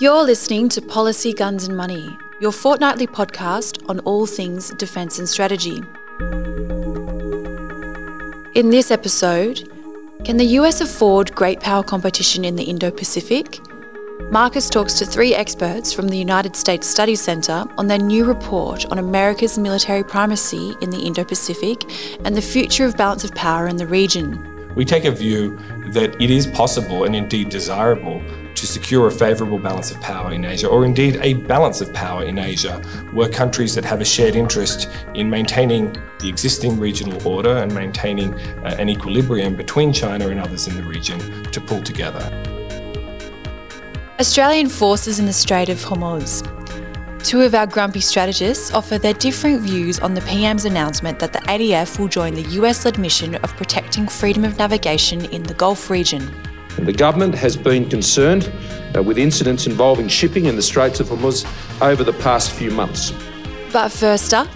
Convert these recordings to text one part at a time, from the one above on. You're listening to Policy, Guns and Money, your fortnightly podcast on all things defence and strategy. In this episode, can the US afford great power competition in the Indo-Pacific? Marcus talks to three experts from the United States Studies Centre on their new report on America's military primacy in the Indo-Pacific and the future of balance of power in the region. We take a view that it is possible and indeed desirable to secure a favourable balance of power in Asia, or indeed a balance of power in Asia, where countries that have a shared interest in maintaining the existing regional order and maintaining an equilibrium between China and others in the region to pull together. Australian forces in the Strait of Hormuz. Two of our grumpy strategists offer their different views on the PM's announcement that the ADF will join the US-led mission of protecting freedom of navigation in the Gulf region. The government has been concerned with incidents involving shipping in the Straits of Hormuz over the past few months. But first up,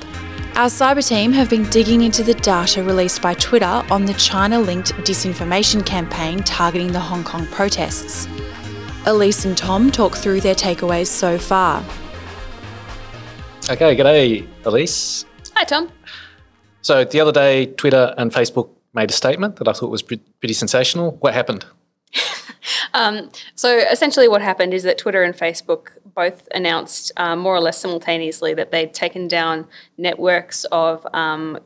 our cyber team have been digging into the data released by Twitter on the China-linked disinformation campaign targeting the Hong Kong protests. Elise and Tom talk through their takeaways so far. Okay, g'day, Elise. Hi, Tom. So the other day, Twitter and Facebook made a statement that I thought was pretty sensational. What happened? So essentially what happened is that Twitter and Facebook both announced more or less simultaneously that they'd taken down networks of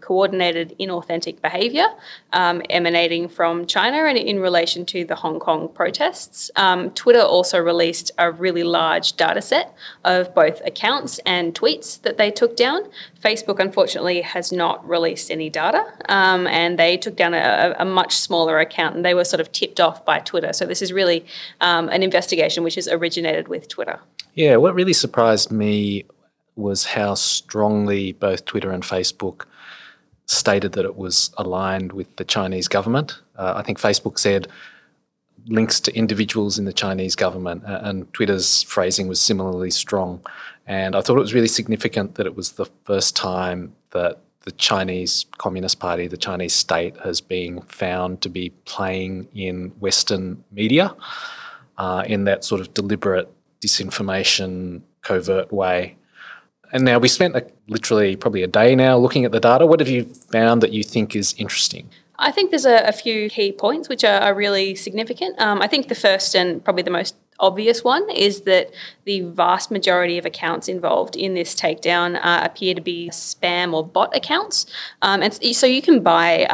coordinated inauthentic behaviour emanating from China and in relation to the Hong Kong protests. Twitter also released a really large data set of both accounts and tweets that they took down. Facebook, unfortunately, has not released any data and they took down a much smaller account, and they were sort of tipped off by Twitter. So this is really an investigation which has originated with Twitter. Yeah, what really surprised me was how strongly both Twitter and Facebook stated that it was aligned with the Chinese government. I think Facebook said links to individuals in the Chinese government, and Twitter's phrasing was similarly strong. And I thought it was really significant that it was the first time that the Chinese Communist Party, the Chinese state, has been found to be playing in Western media in that sort of deliberate disinformation, covert way. And now we spent literally probably a day now looking at the data. What have you found that you think is interesting? I think there's a few key points which are really significant. I think the first and probably the most obvious one is that the vast majority of accounts involved in this takedown appear to be spam or bot accounts. And so you can buy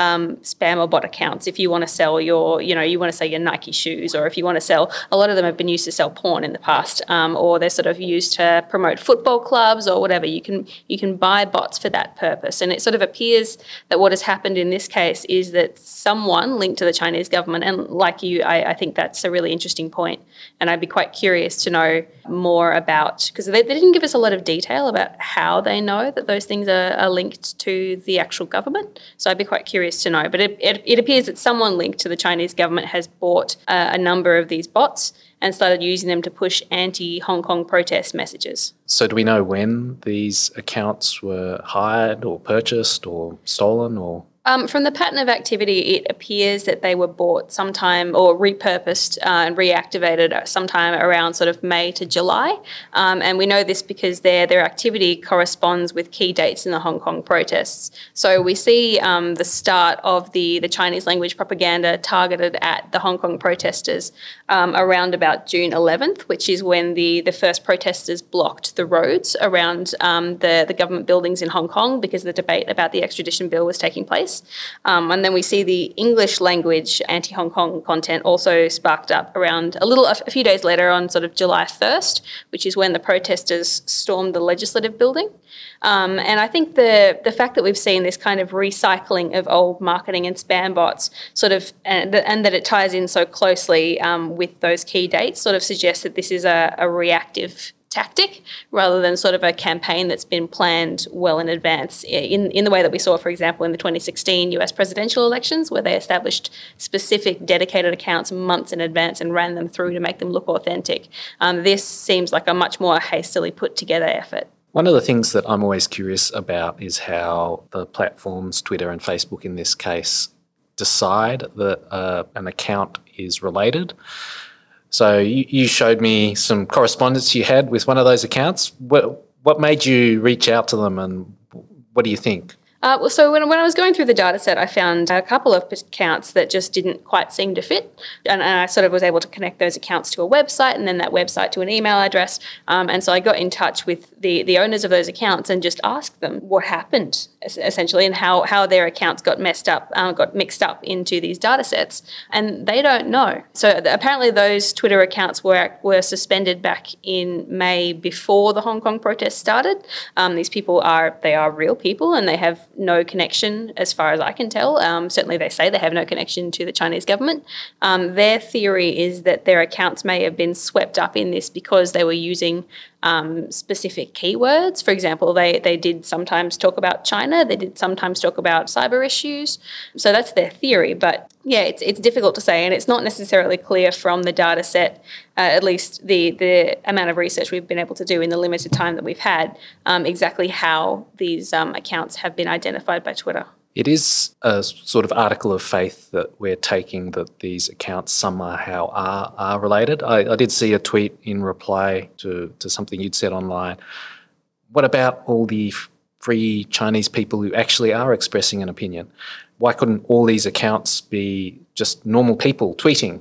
spam or bot accounts if you want to sell your Nike shoes, or if you want to sell, a lot of them have been used to sell porn in the past, or they're sort of used to promote football clubs or whatever. You can buy bots for that purpose. And it sort of appears that what has happened in this case is that someone linked to the Chinese government, and like you, I think that's a really interesting point. And I'd be quite curious to know more about, because they didn't give us a lot of detail about how they know that those things are linked to the actual government. So I'd be quite curious to know. But it appears that someone linked to the Chinese government has bought a number of these bots and started using them to push anti-Hong Kong protest messages. So do we know when these accounts were hired or purchased or stolen or...? From the pattern of activity, it appears that they were bought sometime or repurposed and reactivated sometime around sort of May to July. And we know this because their activity corresponds with key dates in the Hong Kong protests. So we see the start of the Chinese language propaganda targeted at the Hong Kong protesters around about June 11th, which is when the first protesters blocked the roads around the government buildings in Hong Kong because the debate about the extradition bill was taking place. And then we see the English language anti-Hong Kong content also sparked up around a few days later on sort of July 1st, which is when the protesters stormed the legislative building. And I think the fact that we've seen this kind of recycling of old marketing and spam bots sort of, and that it ties in so closely with those key dates sort of suggests that this is a reactive tactic rather than sort of a campaign that's been planned well in advance in the way that we saw, for example, in the 2016 US presidential elections, where they established specific dedicated accounts months in advance and ran them through to make them look authentic. This seems like a much more hastily put together effort. One of the things that I'm always curious about is how the platforms, Twitter and Facebook in this case, decide that an account is related. So you showed me some correspondence you had with one of those accounts. What made you reach out to them, and what do you think? So when I was going through the data set, I found a couple of accounts that just didn't quite seem to fit, and I sort of was able to connect those accounts to a website and then that website to an email address, and so I got in touch with the owners of those accounts and just asked them what happened, essentially, and how their accounts got mixed up into these data sets, and they don't know. So apparently those Twitter accounts were suspended back in May before the Hong Kong protests started. These people are real people, and they have no connection, as far as I can tell. Certainly they say they have no connection to the Chinese government. Their theory is that their accounts may have been swept up in this because they were using specific keywords. For example, they did sometimes talk about China. They did sometimes talk about cyber issues. So that's their theory. But yeah, it's difficult to say, and it's not necessarily clear from the data set, at least the amount of research we've been able to do in the limited time that we've had, exactly how these accounts have been identified by Twitter. It is a sort of article of faith that we're taking that these accounts somehow are related. I did see a tweet in reply to something you'd said online. What about all the free Chinese people who actually are expressing an opinion? Why couldn't all these accounts be just normal people tweeting?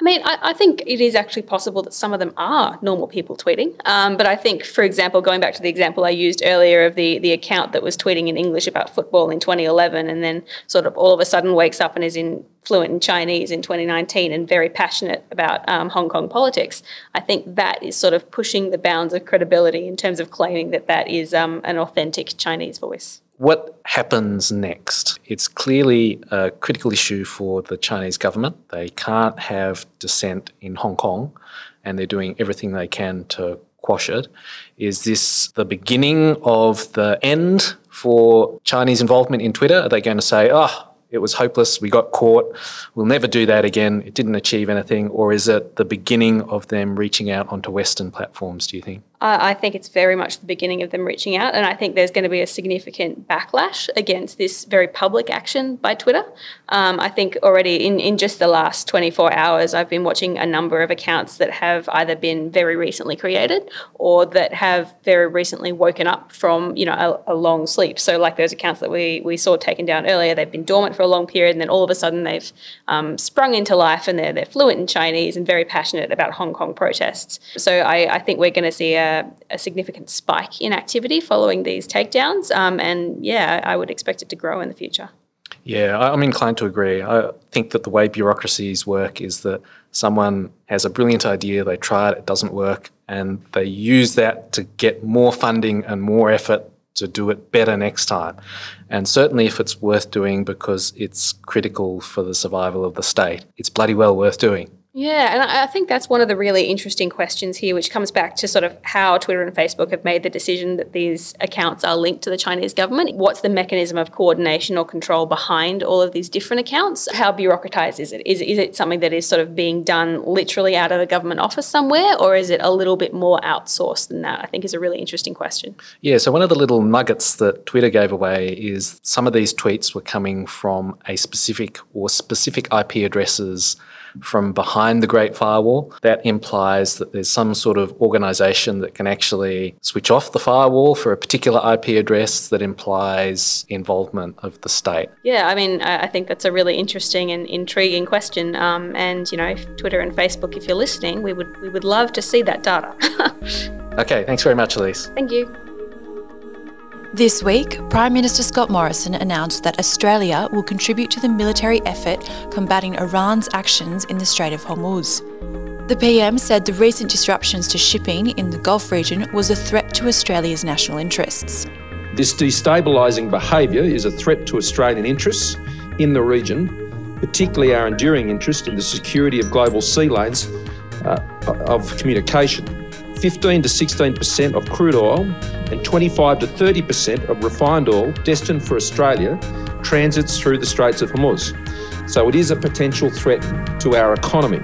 I mean, I think it is actually possible that some of them are normal people tweeting. But I think, for example, going back to the example I used earlier of the account that was tweeting in English about football in 2011 and then sort of all of a sudden wakes up and is fluent in Chinese in 2019 and very passionate about Hong Kong politics, I think that is sort of pushing the bounds of credibility in terms of claiming that that is an authentic Chinese voice. What happens next? It's clearly a critical issue for the Chinese government. They can't have dissent in Hong Kong, and they're doing everything they can to quash it. Is this the beginning of the end for Chinese involvement in Twitter? Are they going to say, it was hopeless, we got caught, we'll never do that again, it didn't achieve anything? Or is it the beginning of them reaching out onto Western platforms, do you think? I think it's very much the beginning of them reaching out, and I think there's going to be a significant backlash against this very public action by Twitter. I think already in just the last 24 hours, I've been watching a number of accounts that have either been very recently created or that have very recently woken up from a long sleep. So like those accounts that we saw taken down earlier, they've been dormant for a long period, and then all of a sudden they've sprung into life, and they're fluent in Chinese and very passionate about Hong Kong protests. So I think we're going to see a significant spike in activity following these takedowns, and yeah, I would expect it to grow in the future. Yeah, I'm inclined to agree. I think that the way bureaucracies work is that someone has a brilliant idea, they try it, it doesn't work, and they use that to get more funding and more effort to do it better next time. And certainly if it's worth doing because it's critical for the survival of the state, it's bloody well worth doing. Yeah, and I think that's one of the really interesting questions here, which comes back to sort of how Twitter and Facebook have made the decision that these accounts are linked to the Chinese government. What's the mechanism of coordination or control behind all of these different accounts? How bureaucratized is it? Is it something that is sort of being done literally out of a government office somewhere, or is it a little bit more outsourced than that? I think is a really interesting question. Yeah, so one of the little nuggets that Twitter gave away is some of these tweets were coming from a specific IP addresses from behind the Great Firewall. That implies that there's some sort of organisation that can actually switch off the firewall for a particular IP address. That implies involvement of the state. Yeah, I mean, I think that's a really interesting and intriguing question. And if Twitter and Facebook, if you're listening, we would love to see that data. Okay, thanks very much, Elise. Thank you. This week, Prime Minister Scott Morrison announced that Australia will contribute to the military effort combating Iran's actions in the Strait of Hormuz. The PM said the recent disruptions to shipping in the Gulf region was a threat to Australia's national interests. This destabilising behaviour is a threat to Australian interests in the region, particularly our enduring interest in the security of global sea lanes of communication. 15 to 16% of crude oil and 25 to 30% of refined oil destined for Australia transits through the Straits of Hormuz. So it is a potential threat to our economy.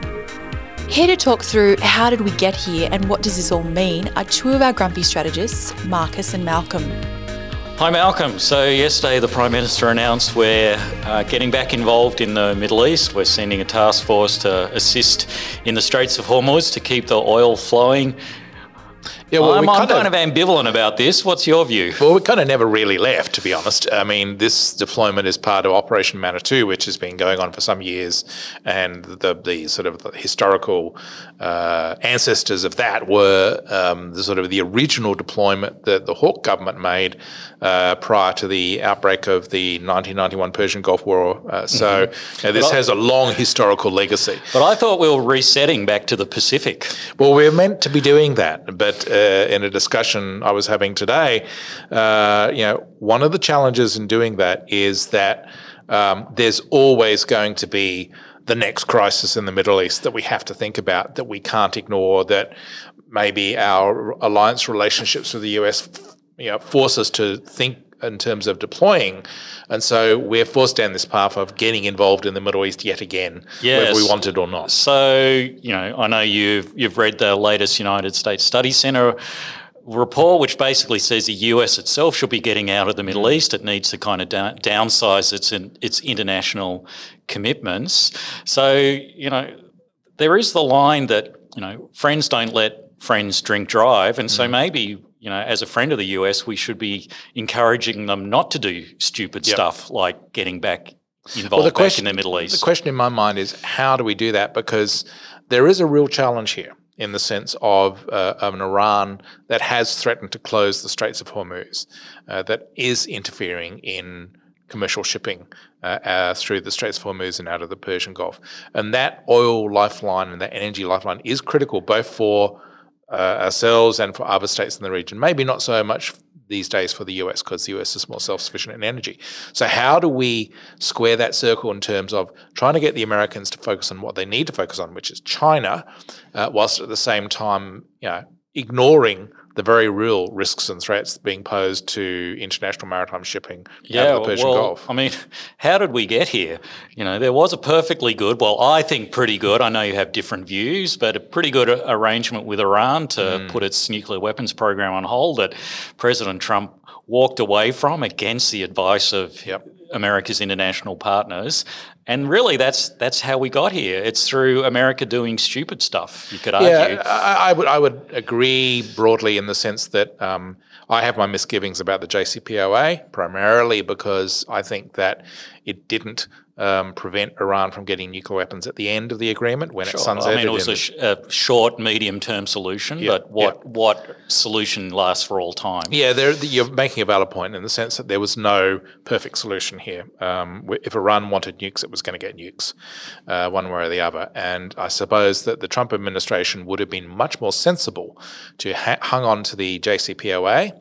Here to talk through how did we get here and what does this all mean are two of our grumpy strategists, Marcus and Malcolm. Hi Malcolm. So yesterday the Prime Minister announced we're getting back involved in the Middle East. We're sending a task force to assist in the Straits of Hormuz to keep the oil flowing. Yeah, well, I'm kind of ambivalent about this. What's your view? Well, we kind of never really left, to be honest. I mean, this deployment is part of Operation Manitou, which has been going on for some years, and the sort of the historical ancestors of that were the original deployment that the Hawke government made prior to the outbreak of the 1991 Persian Gulf War. This has a long historical legacy. But I thought we were resetting back to the Pacific. Well, we're meant to be doing that, but in a discussion I was having today, one of the challenges in doing that is that there's always going to be the next crisis in the Middle East that we have to think about, that we can't ignore, that maybe our alliance relationships with the US force us to think in terms of deploying. And so we're forced down this path of getting involved in the Middle East yet again, whether we want it or not. So, I know you've read the latest United States Studies Centre report, which basically says the US itself should be getting out of the Middle East. It needs to kind of downsize its international commitments. So, there is the line that, friends don't let friends drink drive. And so maybe as a friend of the US, we should be encouraging them not to do stupid stuff like getting back involved back in the Middle East. The question in my mind is, how do we do that? Because there is a real challenge here in the sense of an Iran that has threatened to close the Straits of Hormuz, that is interfering in commercial shipping through the Straits of Hormuz and out of the Persian Gulf. And that oil lifeline and that energy lifeline is critical both for ourselves and for other states in the region, maybe not so much these days for the US, because the US is more self-sufficient in energy. So how do we square that circle in terms of trying to get the Americans to focus on what they need to focus on, which is China, whilst at the same time ignoring the very real risks and threats being posed to international maritime shipping out of the Persian Gulf. I mean, how did we get here? There was a perfectly good, I think pretty good, I know you have different views, but a pretty good arrangement with Iran to put its nuclear weapons program on hold that President Trump walked away from against the advice of America's international partners. And really that's how we got here. It's through America doing stupid stuff, you could argue. Yeah, I would agree broadly in the sense that I have my misgivings about the JCPOA, primarily because I think that it didn't prevent Iran from getting nuclear weapons at the end of the agreement when it sunsetted. I mean, it was a short, medium-term solution, but what solution lasts for all time? Yeah, you're making a valid point in the sense that there was no perfect solution here. If Iran wanted nukes, it was going to get nukes one way or the other. And I suppose that the Trump administration would have been much more sensible to hung on to the JCPOA,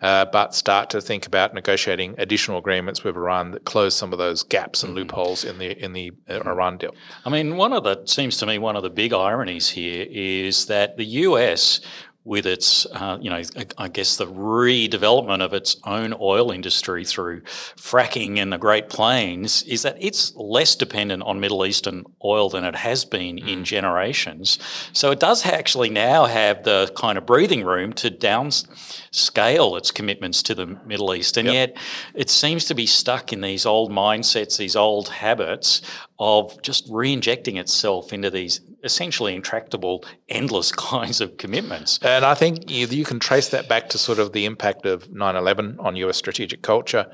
but start to think about negotiating additional agreements with Iran that close some of those gaps and loopholes in the Iran deal. I mean, one of the big ironies here is that the US, with its, I guess the redevelopment of its own oil industry through fracking in the Great Plains, is that it's less dependent on Middle Eastern oil than it has been in generations. So it does actually now have the kind of breathing room to downscale its commitments to the Middle East. And yet it seems to be stuck in these old mindsets, these old habits of just re-injecting itself into these essentially intractable, endless kinds of commitments. And I think you can trace that back to sort of the impact of 9/11 on US strategic culture.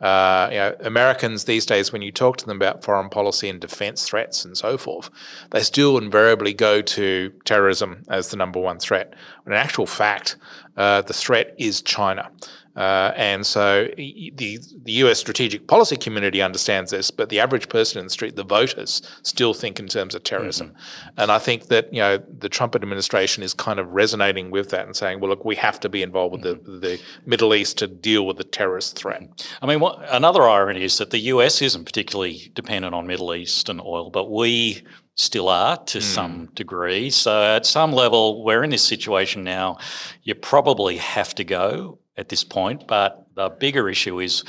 Americans these days, when you talk to them about foreign policy and defense threats and so forth, they still invariably go to terrorism as the number one threat. When in actual fact, the threat is China. And so the US strategic policy community understands this, but the average person in the street, the voters, still think in terms of terrorism. And I think that, the Trump administration is kind of resonating with that and saying, well, look, we have to be involved with the Middle East to deal with the terrorist threat. I mean, another irony is that the US isn't particularly dependent on Middle Eastern oil, but we still are to some degree. So at some level, we're in this situation now, you probably have to go at this point, but the bigger issue is,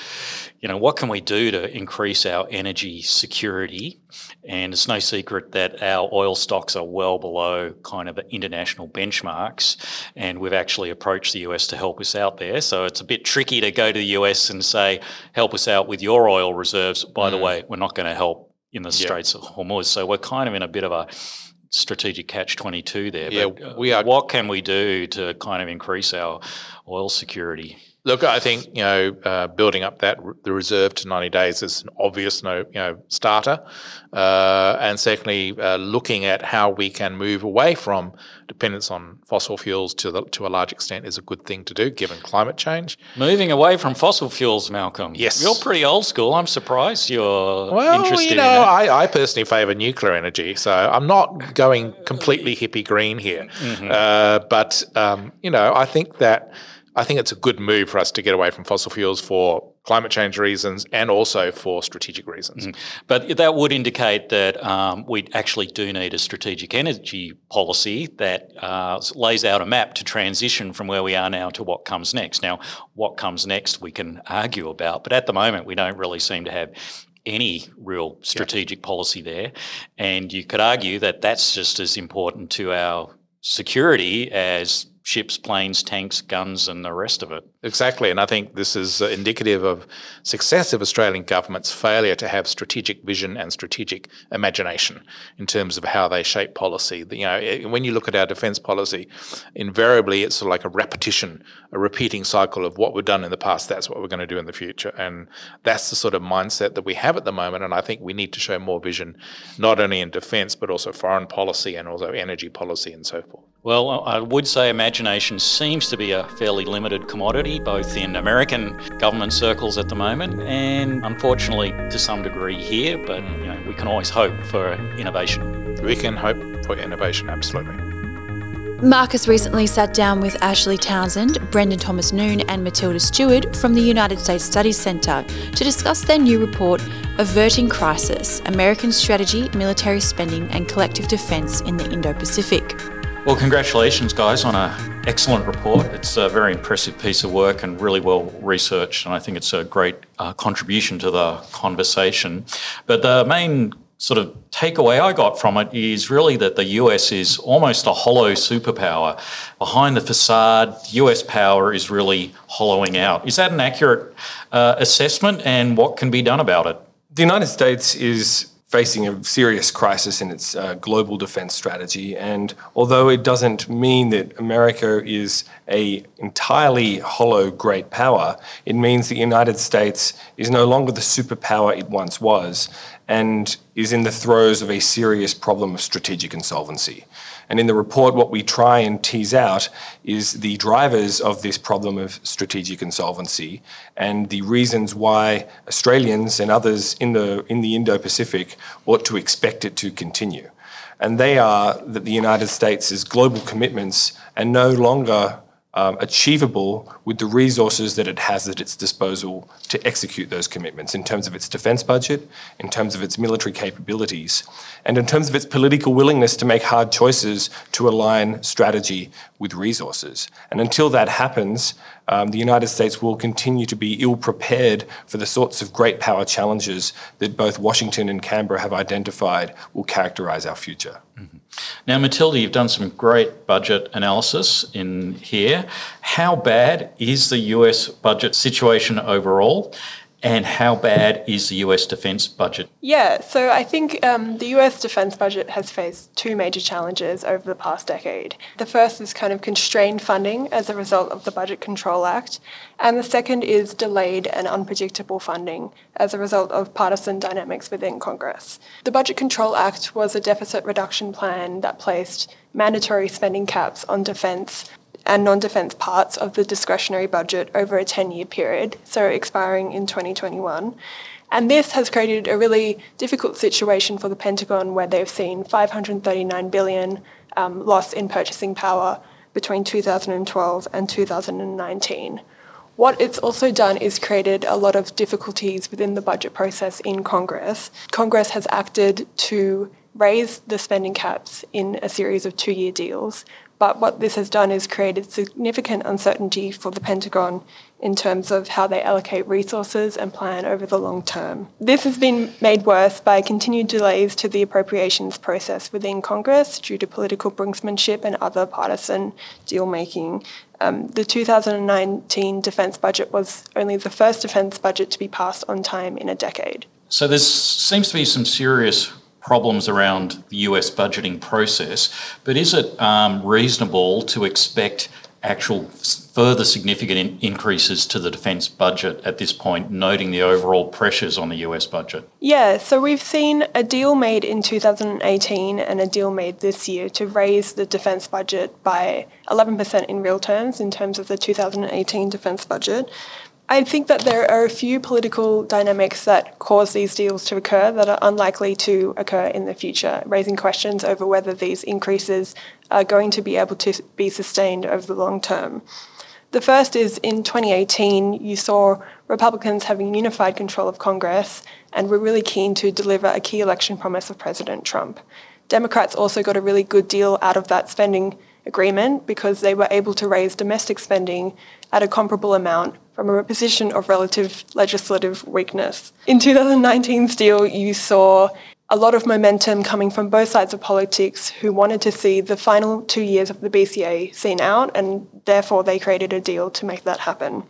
you know, what can we do to increase our energy security? And it's no secret that our oil stocks are well below kind of international benchmarks, and we've actually approached the US to help us out there. So it's a bit tricky to go to the US and say, help us out with your oil reserves. By the way, we're not going to help in the Straits of Hormuz. So we're kind of in a bit of a strategic catch-22 there. Yeah, but we are. What can we do to kind of increase our oil security? Look, I think, you know, building up that the reserve to 90 days is an obvious, starter. And secondly, looking at how we can move away from dependence on fossil fuels to a large extent is a good thing to do, given climate change. Moving away from fossil fuels, Malcolm. Yes. You're pretty old school. I'm surprised you're interested in that. Well, I personally favour nuclear energy, so I'm not going completely hippie green here. Mm-hmm. I think it's a good move for us to get away from fossil fuels for climate change reasons and also for strategic reasons. Mm. But that would indicate that we actually do need a strategic energy policy that lays out a map to transition from where we are now to what comes next. Now, what comes next we can argue about, but at the moment we don't really seem to have any real strategic policy there. And you could argue that that's just as important to our security as ships, planes, tanks, guns and the rest of it. Exactly, and I think this is indicative of successive Australian governments' failure to have strategic vision and strategic imagination in terms of how they shape policy. You know, when you look at our defence policy, invariably it's sort of like a repeating cycle of what we've done in the past, that's what we're going to do in the future. And that's the sort of mindset that we have at the moment, and I think we need to show more vision, not only in defence but also foreign policy and also energy policy and so forth. Well, I would say imagination seems to be a fairly limited commodity, both in American government circles at the moment and unfortunately to some degree here, but you know, we can always hope for innovation. We can hope for innovation, absolutely. Marcus recently sat down with Ashley Townsend, Brendan Thomas-Noon and Matilda Stewart from the United States Studies Centre to discuss their new report, Averting Crisis, American Strategy, Military Spending and Collective Defence in the Indo-Pacific. Well, congratulations, guys, on an excellent report. It's a very impressive piece of work and really well researched, and I think it's a great contribution to the conversation. But the main sort of takeaway I got from it is really that the US is almost a hollow superpower. Behind the facade, US power is really hollowing out. Is that an accurate assessment, and what can be done about it? The United States is facing a serious crisis in its global defence strategy. And although it doesn't mean that America is an entirely hollow great power, it means the United States is no longer the superpower it once was and is in the throes of a serious problem of strategic insolvency. And in the report, what we try and tease out is the drivers of this problem of strategic insolvency and the reasons why Australians and others in the Indo-Pacific ought to expect it to continue. And they are that the United States' global commitments are no longer achievable with the resources that it has at its disposal to execute those commitments in terms of its defence budget, in terms of its military capabilities, and in terms of its political willingness to make hard choices to align strategy with resources. And until that happens, the United States will continue to be ill-prepared for the sorts of great power challenges that both Washington and Canberra have identified will characterise our future. Mm-hmm. Now, Matilda, you've done some great budget analysis in here. How bad is the US budget situation overall, and how bad is the US defence budget? Yeah, so I think the US defence budget has faced two major challenges over the past decade. The first is kind of constrained funding as a result of the Budget Control Act, and the second is delayed and unpredictable funding as a result of partisan dynamics within Congress. The Budget Control Act was a deficit reduction plan that placed mandatory spending caps on defence and non-defence parts of the discretionary budget over a 10-year period, so expiring in 2021. And this has created a really difficult situation for the Pentagon, where they've seen $539 billion loss in purchasing power between 2012 and 2019. What it's also done is created a lot of difficulties within the budget process in Congress. Congress has acted to raise the spending caps in a series of two-year deals, but what this has done is created significant uncertainty for the Pentagon in terms of how they allocate resources and plan over the long term. This has been made worse by continued delays to the appropriations process within Congress due to political brinksmanship and other partisan deal-making. The 2019 defence budget was only the first defence budget to be passed on time in a decade. So there seems to be some serious problems around the US budgeting process, but is it reasonable to expect actual further significant increases to the defence budget at this point, noting the overall pressures on the US budget? Yeah, so we've seen a deal made in 2018 and a deal made this year to raise the defence budget by 11% in real terms in terms of the 2018 defence budget. I think that there are a few political dynamics that cause these deals to occur that are unlikely to occur in the future, raising questions over whether these increases are going to be able to be sustained over the long term. The first is in 2018, you saw Republicans having unified control of Congress and were really keen to deliver a key election promise of President Trump. Democrats also got a really good deal out of that spending agreement because they were able to raise domestic spending at a comparable amount from a position of relative legislative weakness. In 2019's deal, you saw a lot of momentum coming from both sides of politics who wanted to see the final 2 years of the BCA seen out, and therefore they created a deal to make that happen.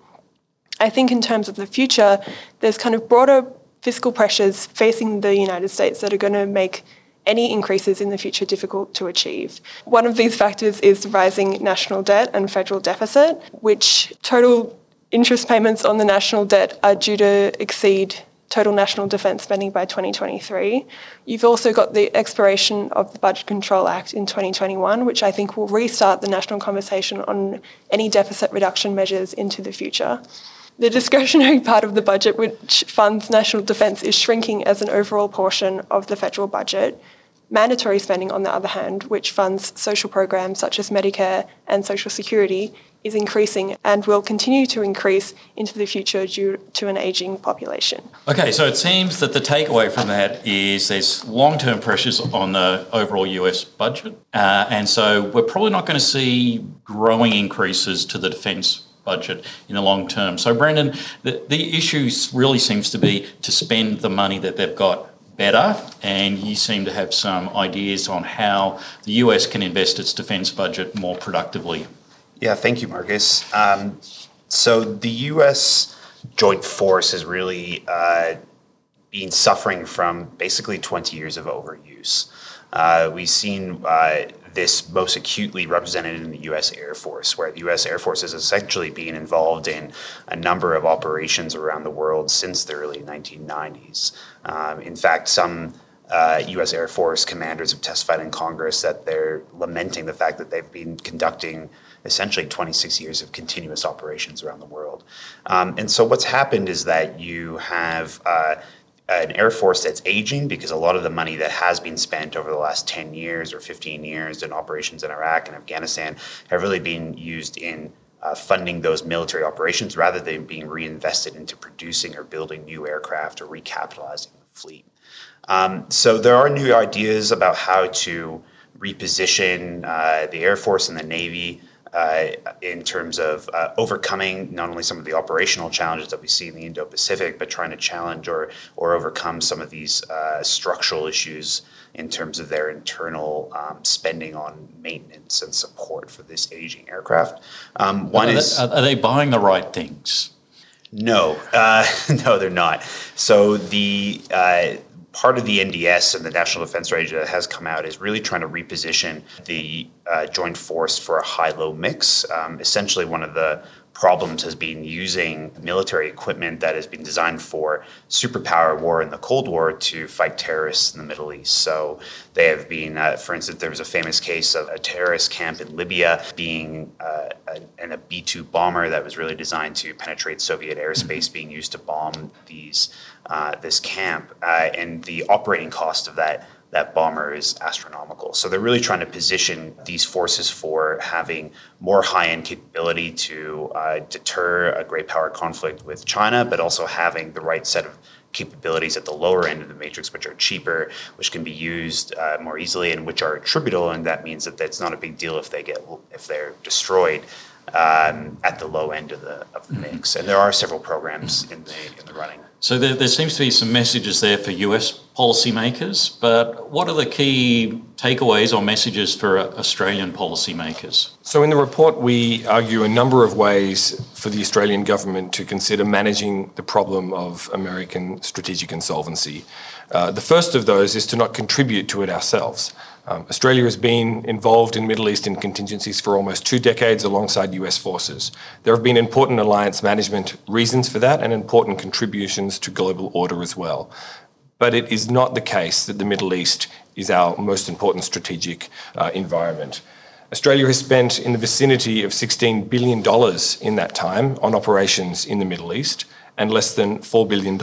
I think in terms of the future, there's kind of broader fiscal pressures facing the United States that are going to make any increases in the future difficult to achieve. One of these factors is the rising national debt and federal deficit, which total interest payments on the national debt are due to exceed total national defence spending by 2023. You've also got the expiration of the Budget Control Act in 2021, which I think will restart the national conversation on any deficit reduction measures into the future. The discretionary part of the budget, which funds national defence, is shrinking as an overall portion of the federal budget. Mandatory spending, on the other hand, which funds social programs such as Medicare and Social Security, is increasing and will continue to increase into the future due to an ageing population. Okay, so it seems that the takeaway from that is there's long-term pressures on the overall US budget, and so we're probably not going to see growing increases to the defence budget in the long term. So, Brendan, the issue really seems to be to spend the money that they've got better, and you seem to have some ideas on how the US can invest its defence budget more productively. Yeah, thank you, Marcus. So the US joint force has really been suffering from basically 20 years of overuse. We've seen this most acutely represented in the U.S. Air Force, where the U.S. Air Force has essentially been involved in a number of operations around the world since the early 1990s. In fact, some U.S. Air Force commanders have testified in Congress that they're lamenting the fact that they've been conducting essentially 26 years of continuous operations around the world. And so what's happened is that you have an Air Force that's aging because a lot of the money that has been spent over the last 10 years or 15 years in operations in Iraq and Afghanistan have really been used in funding those military operations rather than being reinvested into producing or building new aircraft or recapitalizing the fleet. So there are new ideas about how to reposition the Air Force and the Navy in terms of overcoming not only some of the operational challenges that we see in the Indo-Pacific, but trying to challenge or overcome some of these structural issues in terms of their internal spending on maintenance and support for this aging aircraft. Are they buying the right things? No, they're not. So the part of the NDS and the National Defense Strategy that has come out is really trying to reposition the joint force for a high-low mix. Essentially, one of the problems has been using military equipment that has been designed for superpower war in the Cold War to fight terrorists in the Middle East. So they have been, for instance, there was a famous case of a terrorist camp in Libya being a B-2 bomber that was really designed to penetrate Soviet airspace being used to bomb this camp. And the operating cost of that bomber is astronomical. So they're really trying to position these forces for having more high-end capability to deter a great power conflict with China, but also having the right set of capabilities at the lower end of the matrix, which are cheaper, which can be used more easily, and which are attributable, and that means that it's not a big deal if they're destroyed at the low end of the mix. And there are several programs in the running. So there seems to be some messages there for US policymakers, but what are the key takeaways or messages for Australian policymakers? So in the report, we argue a number of ways for the Australian government to consider managing the problem of American strategic insolvency. The first of those is to not contribute to it ourselves. Australia has been involved in Middle Eastern contingencies for almost 2 decades alongside US forces. There have been important alliance management reasons for that and important contributions to global order as well. But it is not the case that the Middle East is our most important strategic environment. Australia has spent in the vicinity of $16 billion in that time on operations in the Middle East and less than $4 billion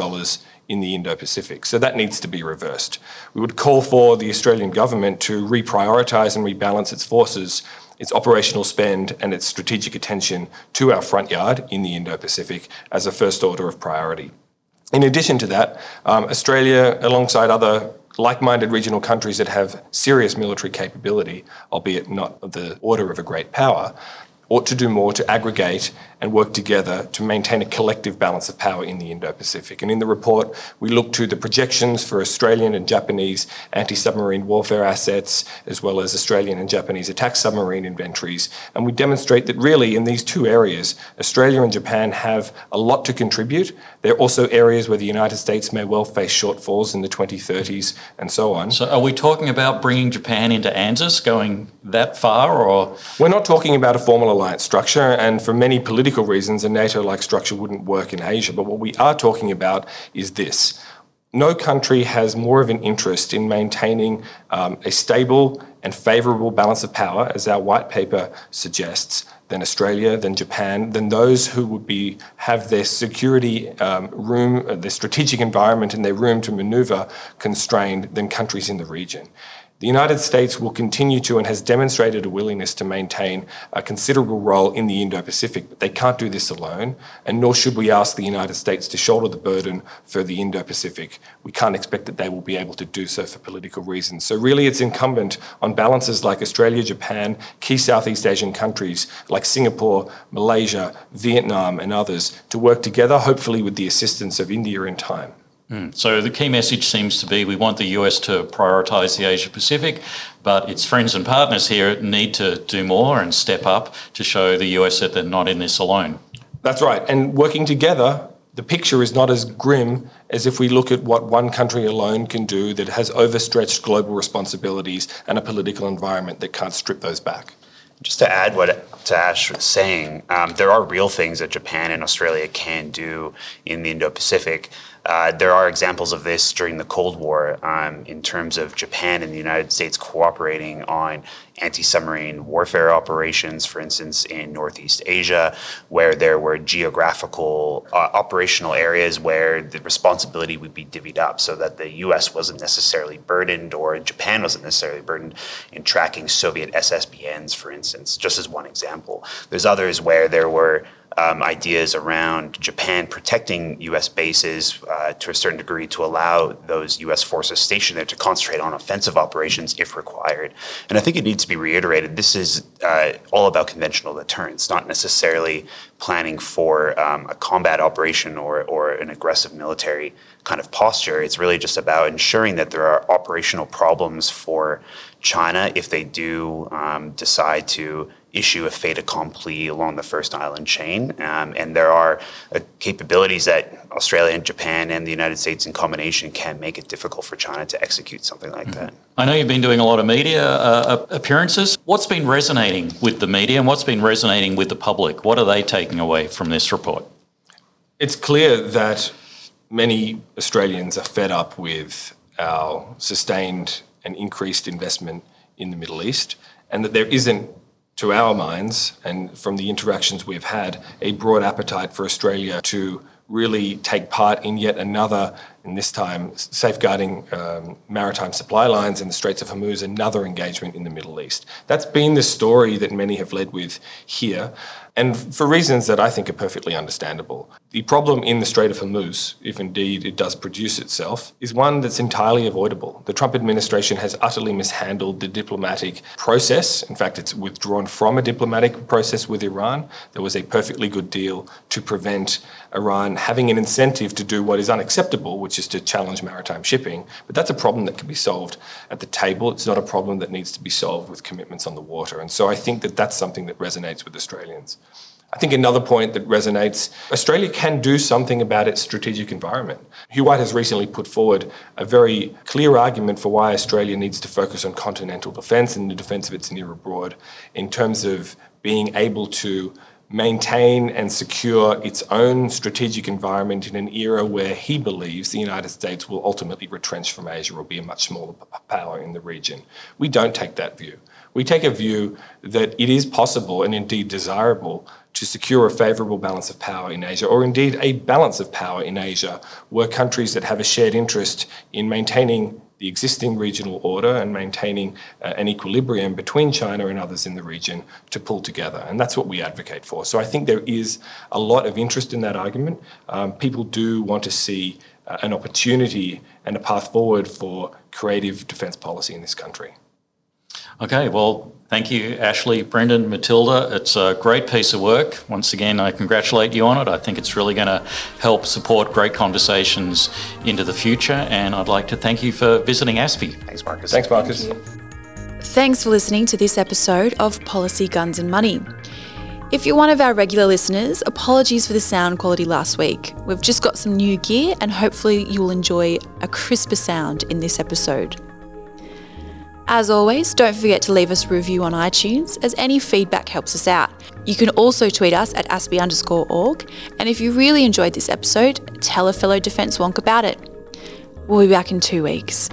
in the Indo-Pacific. So that needs to be reversed. We would call for the Australian government to reprioritise and rebalance its forces, its operational spend and its strategic attention to our front yard in the Indo-Pacific as a first order of priority. In addition to that, Australia, alongside other like-minded regional countries that have serious military capability, albeit not of the order of a great power, ought to do more to aggregate and work together to maintain a collective balance of power in the Indo-Pacific. And in the report, we look to the projections for Australian and Japanese anti-submarine warfare assets, as well as Australian and Japanese attack submarine inventories. And we demonstrate that really in these 2 areas, Australia and Japan have a lot to contribute. They're also areas where the United States may well face shortfalls in the 2030s and so on. So are we talking about bringing Japan into ANZUS, going that far, or? We're not talking about a formal alliance structure, and for many political reasons, a NATO-like structure wouldn't work in Asia. But what we are talking about is this. No country has more of an interest in maintaining a stable and favourable balance of power, as our white paper suggests, than Australia, than Japan, than those who would have their security room, their strategic environment and their room to manoeuvre constrained than countries in the region. The United States will continue to and has demonstrated a willingness to maintain a considerable role in the Indo-Pacific, but they can't do this alone, and nor should we ask the United States to shoulder the burden for the Indo-Pacific. We can't expect that they will be able to do so for political reasons. So really it's incumbent on balances like Australia, Japan, key Southeast Asian countries like Singapore, Malaysia, Vietnam and others to work together, hopefully with the assistance of India in time. So the key message seems to be we want the US to prioritise the Asia-Pacific, but its friends and partners here need to do more and step up to show the US that they're not in this alone. That's right. And working together, the picture is not as grim as if we look at what one country alone can do that has overstretched global responsibilities and a political environment that can't strip those back. Just to add to Ash was saying, there are real things that Japan and Australia can do in the Indo-Pacific. There are examples of this during the Cold War in terms of Japan and the United States cooperating on anti-submarine warfare operations, for instance, in Northeast Asia, where there were geographical operational areas where the responsibility would be divvied up so that the U.S. wasn't necessarily burdened or Japan wasn't necessarily burdened in tracking Soviet SSBNs, for instance, just as one example. There's others where there were ideas around Japan protecting U.S. bases to a certain degree to allow those U.S. forces stationed there to concentrate on offensive operations if required. And I think it needs to be reiterated, this is all about conventional deterrence, not necessarily planning for a combat operation or an aggressive military kind of posture. It's really just about ensuring that there are operational problems for China if they do decide to issue a fait accompli along the first island chain. And there are capabilities that Australia and Japan and the United States in combination can make it difficult for China to execute something like that. I know you've been doing a lot of media appearances. What's been resonating with the media and what's been resonating with the public? What are they taking away from this report? It's clear that many Australians are fed up with our sustained and increased investment in the Middle East and that there isn't, to our minds, and from the interactions we've had, a broad appetite for Australia to really take part in yet another, and this time safeguarding maritime supply lines in the Straits of Hormuz, another engagement in the Middle East. That's been the story that many have led with here, and for reasons that I think are perfectly understandable. The problem in the Strait of Hormuz, if indeed it does produce itself, is one that's entirely avoidable. The Trump administration has utterly mishandled the diplomatic process. In fact, it's withdrawn from a diplomatic process with Iran. There was a perfectly good deal to prevent Iran having an incentive to do what is unacceptable, which is to challenge maritime shipping. But that's a problem that can be solved at the table. It's not a problem that needs to be solved with commitments on the water. And so I think that that's something that resonates with Australians. I think another point that resonates, Australia can do something about its strategic environment. Hugh White has recently put forward a very clear argument for why Australia needs to focus on continental defence and the defence of its near abroad in terms of being able to maintain and secure its own strategic environment in an era where he believes the United States will ultimately retrench from Asia or be a much smaller power in the region. We don't take that view. We take a view that it is possible and indeed desirable to secure a favourable balance of power in Asia, or indeed a balance of power in Asia, where countries that have a shared interest in maintaining the existing regional order and maintaining an equilibrium between China and others in the region to pull together. And that's what we advocate for. So I think there is a lot of interest in that argument. People do want to see an opportunity and a path forward for creative defence policy in this country. Okay, well, thank you, Ashley, Brendan, Matilda. It's a great piece of work. Once again, I congratulate you on it. I think it's really going to help support great conversations into the future. And I'd like to thank you for visiting ASPE. Thanks, Marcus. Thanks, Marcus. Thanks for listening to this episode of Policy, Guns and Money. If you're one of our regular listeners, apologies for the sound quality last week. We've just got some new gear and hopefully you'll enjoy a crisper sound in this episode. As always, don't forget to leave us a review on iTunes, as any feedback helps us out. You can also tweet us at aspe_org, and if you really enjoyed this episode, tell a fellow Defence Wonk about it. We'll be back in 2 weeks.